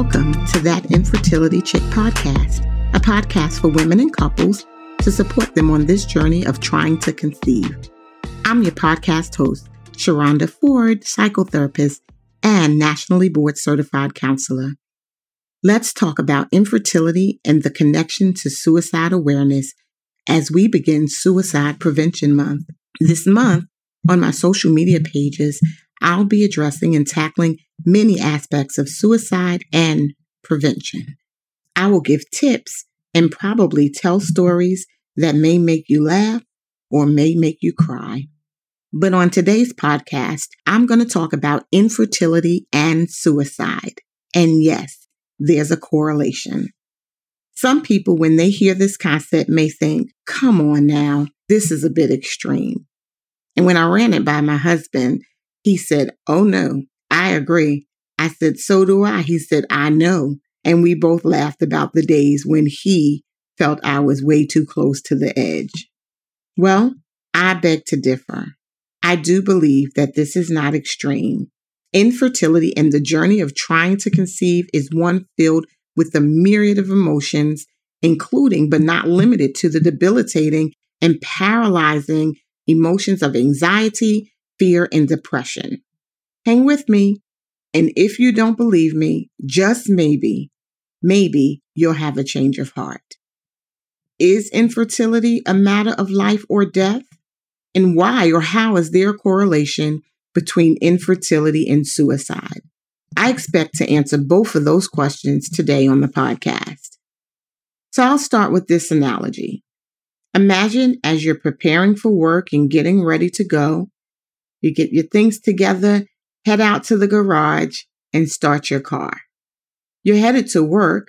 Welcome to That Infertility Chick podcast, a podcast for women and couples to support them on this journey of trying to conceive. I'm your podcast host, Sharonda Ford, psychotherapist and nationally board-certified counselor. Let's talk about infertility and the connection to suicide awareness as we begin Suicide Prevention Month. This month, on my social media pages, I'll be addressing and tackling many aspects of suicide and prevention. I will give tips and probably tell stories that may make you laugh or may make you cry. But on today's podcast, I'm going to talk about infertility and suicide. And yes, there's a correlation. Some people, when they hear this concept, may think, come on now, this is a bit extreme. And when I ran it by my husband, he said, oh no, I agree. I said, so do I. He said, I know. And we both laughed about the days when he felt I was way too close to the edge. Well, I beg to differ. I do believe that this is not extreme. Infertility and the journey of trying to conceive is one filled with a myriad of emotions, including but not limited to the debilitating and paralyzing emotions of anxiety, fear, and depression. Hang with me, and if you don't believe me, just maybe you'll have a change of heart. Is infertility a matter of life or death? And why or how is there a correlation between infertility and suicide? I expect to answer both of those questions today on the podcast. So I'll start with this analogy. Imagine as you're preparing for work and getting ready to go, you get your things together, head out to the garage, and start your car. You're headed to work,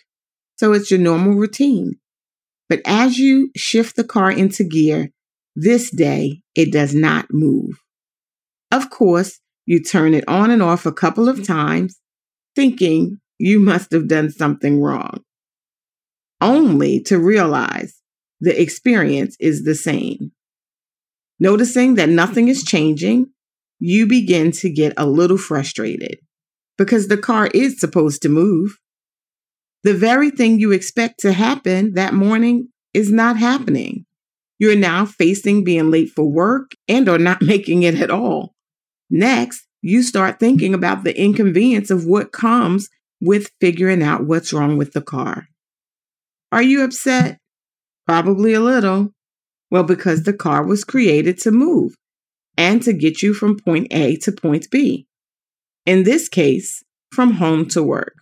so it's your normal routine. But as you shift the car into gear, this day, it does not move. Of course, you turn it on and off a couple of times, thinking you must have done something wrong, only to realize the experience is the same. Noticing that nothing is changing, you begin to get a little frustrated because the car is supposed to move. The very thing you expect to happen that morning is not happening. You're now facing being late for work and or not making it at all. Next, you start thinking about the inconvenience of what comes with figuring out what's wrong with the car. Are you upset? Probably a little. Well, because the car was created to move and to get you from point A to point B. In this case, from home to work.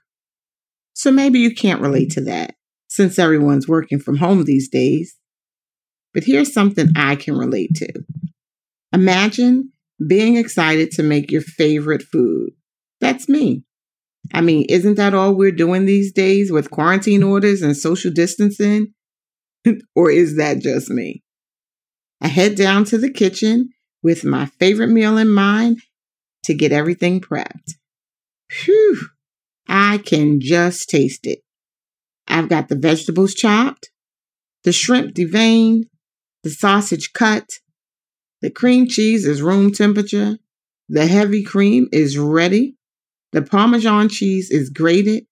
So maybe you can't relate to that since everyone's working from home these days. But here's something I can relate to. Imagine being excited to make your favorite food. That's me. I mean, isn't that all we're doing these days with quarantine orders and social distancing? Or is that just me? I head down to the kitchen with my favorite meal in mind to get everything prepped. Phew! I can just taste it. I've got the vegetables chopped, the shrimp deveined, the sausage cut, the cream cheese is room temperature, the heavy cream is ready, the Parmesan cheese is grated,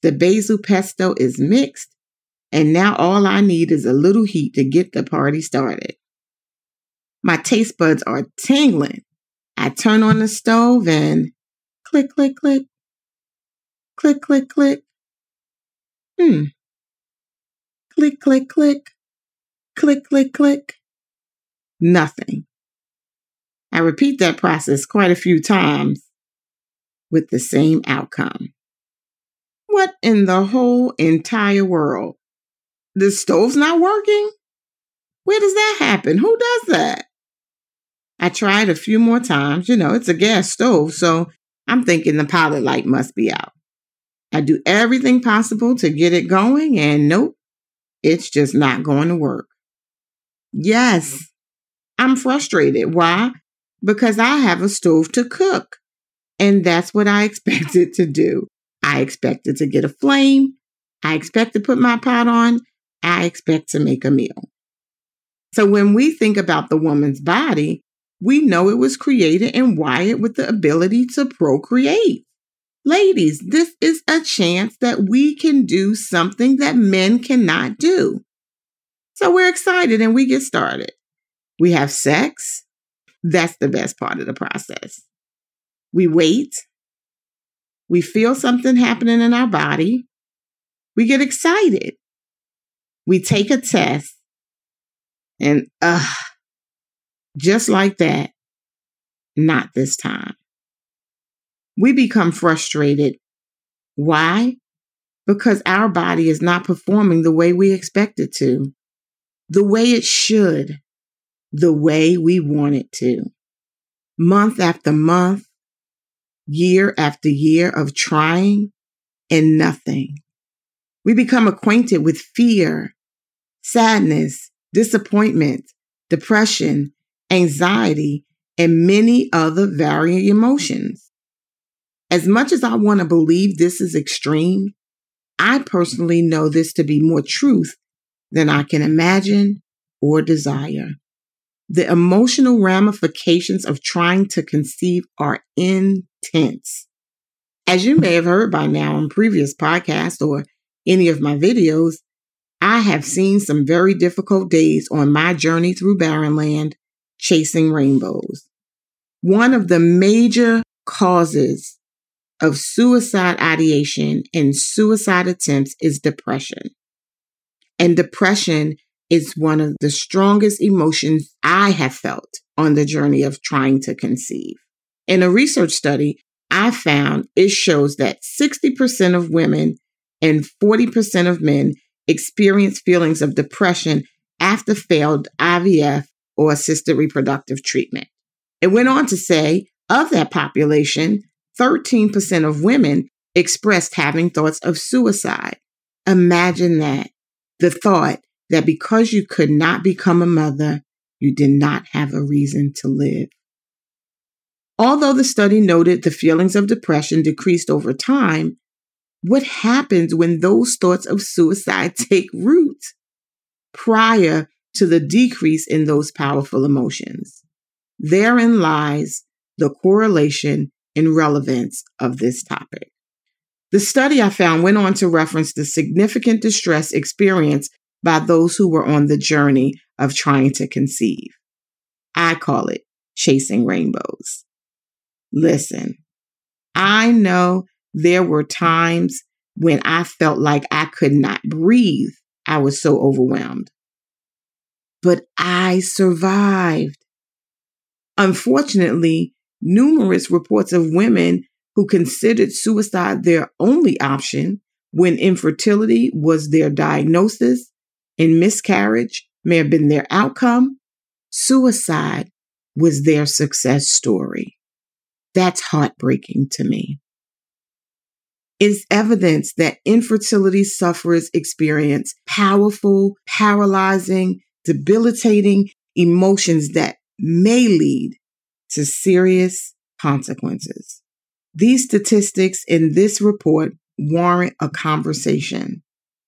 the basil pesto is mixed, and now all I need is a little heat to get the party started. My taste buds are tingling. I turn on the stove and click, click, click, click, click, click, click, click, click, click, click, click. Nothing. I repeat that process quite a few times with the same outcome. What in the whole entire world? The stove's not working? Where does that happen? Who does that? I tried a few more times. You know, it's a gas stove, so I'm thinking the pilot light must be out. I do everything possible to get it going, and nope, it's just not going to work. Yes, I'm frustrated. Why? Because I have a stove to cook, and that's what I expected to do. I expected to get a flame. I expect to put my pot on. I expect to make a meal. So when we think about the woman's body, we know it was created and wired with the ability to procreate. Ladies, this is a chance that we can do something that men cannot do. So we're excited and we get started. We have sex. That's the best part of the process. We wait. We feel something happening in our body. We get excited. We take a test. And just like that, not this time. We become frustrated. Why? Because our body is not performing the way we expect it to, the way it should, the way we want it to. Month after month, year after year of trying and nothing. We become acquainted with fear, sadness, disappointment, depression, anxiety, and many other varying emotions. As much as I want to believe this is extreme, I personally know this to be more truth than I can imagine or desire. The emotional ramifications of trying to conceive are intense. As you may have heard by now on previous podcasts or any of my videos, I have seen some very difficult days on my journey through Barrenland, chasing rainbows. One of the major causes of suicide ideation and suicide attempts is depression. And depression is one of the strongest emotions I have felt on the journey of trying to conceive. In a research study, I found it shows that 60% of women and 40% of men experience feelings of depression after failed IVF or assisted reproductive treatment. It went on to say, of that population, 13% of women expressed having thoughts of suicide. Imagine that. The thought that because you could not become a mother, you did not have a reason to live. Although the study noted the feelings of depression decreased over time, what happens when those thoughts of suicide take root prior to the decrease in those powerful emotions? Therein lies the correlation and relevance of this topic. The study I found went on to reference the significant distress experienced by those who were on the journey of trying to conceive. I call it chasing rainbows. Listen, I know there were times when I felt like I could not breathe. I was so overwhelmed. But I survived. Unfortunately, numerous reports of women who considered suicide their only option when infertility was their diagnosis and miscarriage may have been their outcome, suicide was their success story. That's heartbreaking to me. It's evidence that infertility sufferers experience powerful, paralyzing, debilitating emotions that may lead to serious consequences. These statistics in this report warrant a conversation.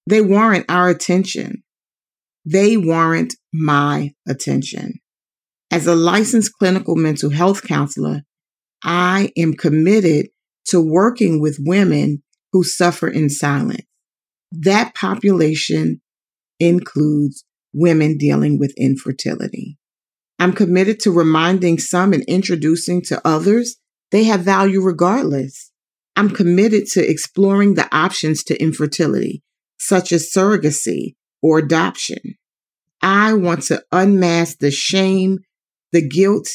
They warrant our attention. They warrant my attention. As a licensed clinical mental health counselor, I am committed to working with women who suffer in silence. That population includes women dealing with infertility. I'm committed to reminding some and introducing to others they have value regardless. I'm committed to exploring the options to infertility, such as surrogacy or adoption. I want to unmask the shame, the guilt,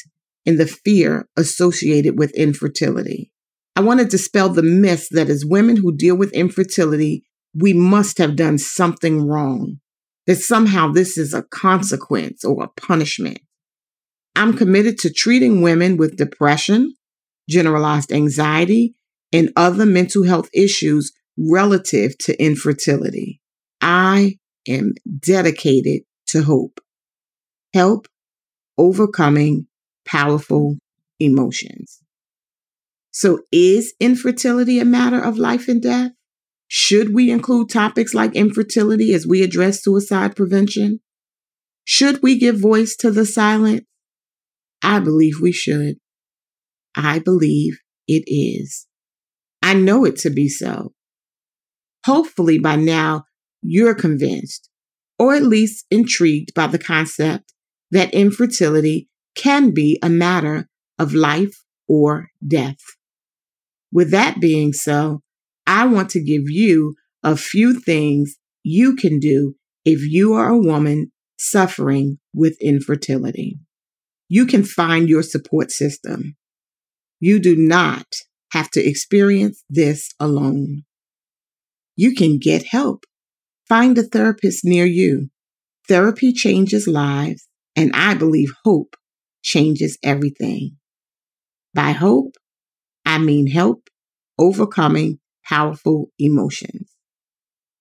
and the fear associated with infertility. I want to dispel the myth that as women who deal with infertility, we must have done something wrong, that somehow this is a consequence or a punishment. I'm committed to treating women with depression, generalized anxiety, and other mental health issues relative to infertility. I am dedicated to hope. Help overcoming powerful emotions. So is infertility a matter of life and death? Should we include topics like infertility as we address suicide prevention? Should we give voice to the silent? I believe we should. I believe it is. I know it to be so. Hopefully by now, you're convinced, or at least intrigued by the concept that infertility can be a matter of life or death. With that being so, I want to give you a few things you can do if you are a woman suffering with infertility. You can find your support system. You do not have to experience this alone. You can get help. Find a therapist near you. Therapy changes lives, and I believe hope changes everything. By hope, I mean help overcoming powerful emotions.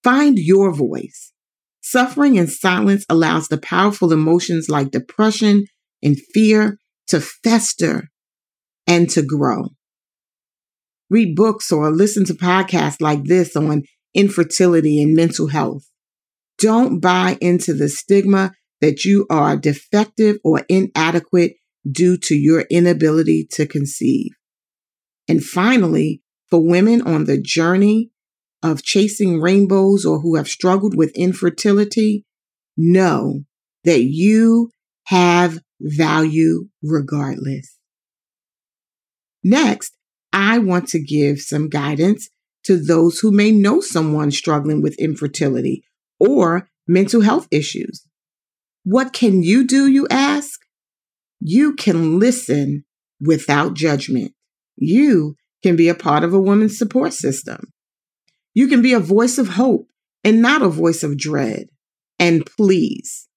Find your voice. Suffering in silence allows the powerful emotions like depression and fear to fester and to grow. Read books or listen to podcasts like this on infertility and mental health. Don't buy into the stigma that you are defective or inadequate due to your inability to conceive. And finally, for women on the journey of chasing rainbows or who have struggled with infertility, know that you have value regardless. Next, I want to give some guidance to those who may know someone struggling with infertility or mental health issues. What can you do, you ask? You can listen without judgment. You can be a part of a woman's support system. You can be a voice of hope and not a voice of dread. And please,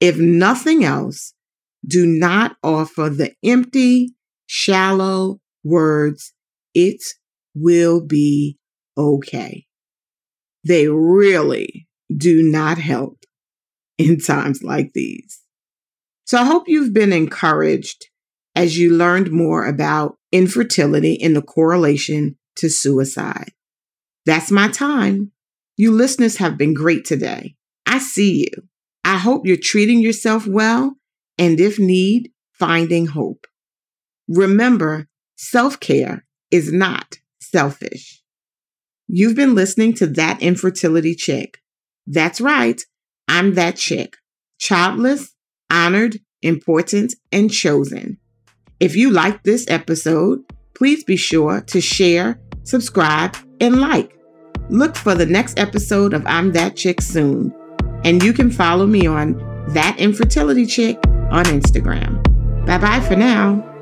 if nothing else, do not offer the empty, shallow words, "It will be okay." They really do not help in times like these. So I hope you've been encouraged as you learned more about infertility and the correlation to suicide. That's my time. You listeners have been great today. I see you. I hope you're treating yourself well and, if need, finding hope. Remember, self-care is not selfish. You've been listening to That Infertility Chick. That's right. I'm that chick. Childless, honored, important, and chosen. If you liked this episode, please be sure to share, subscribe, and like. Look for the next episode of I'm That Chick soon. And you can follow me on That Infertility Chick on Instagram. Bye-bye for now.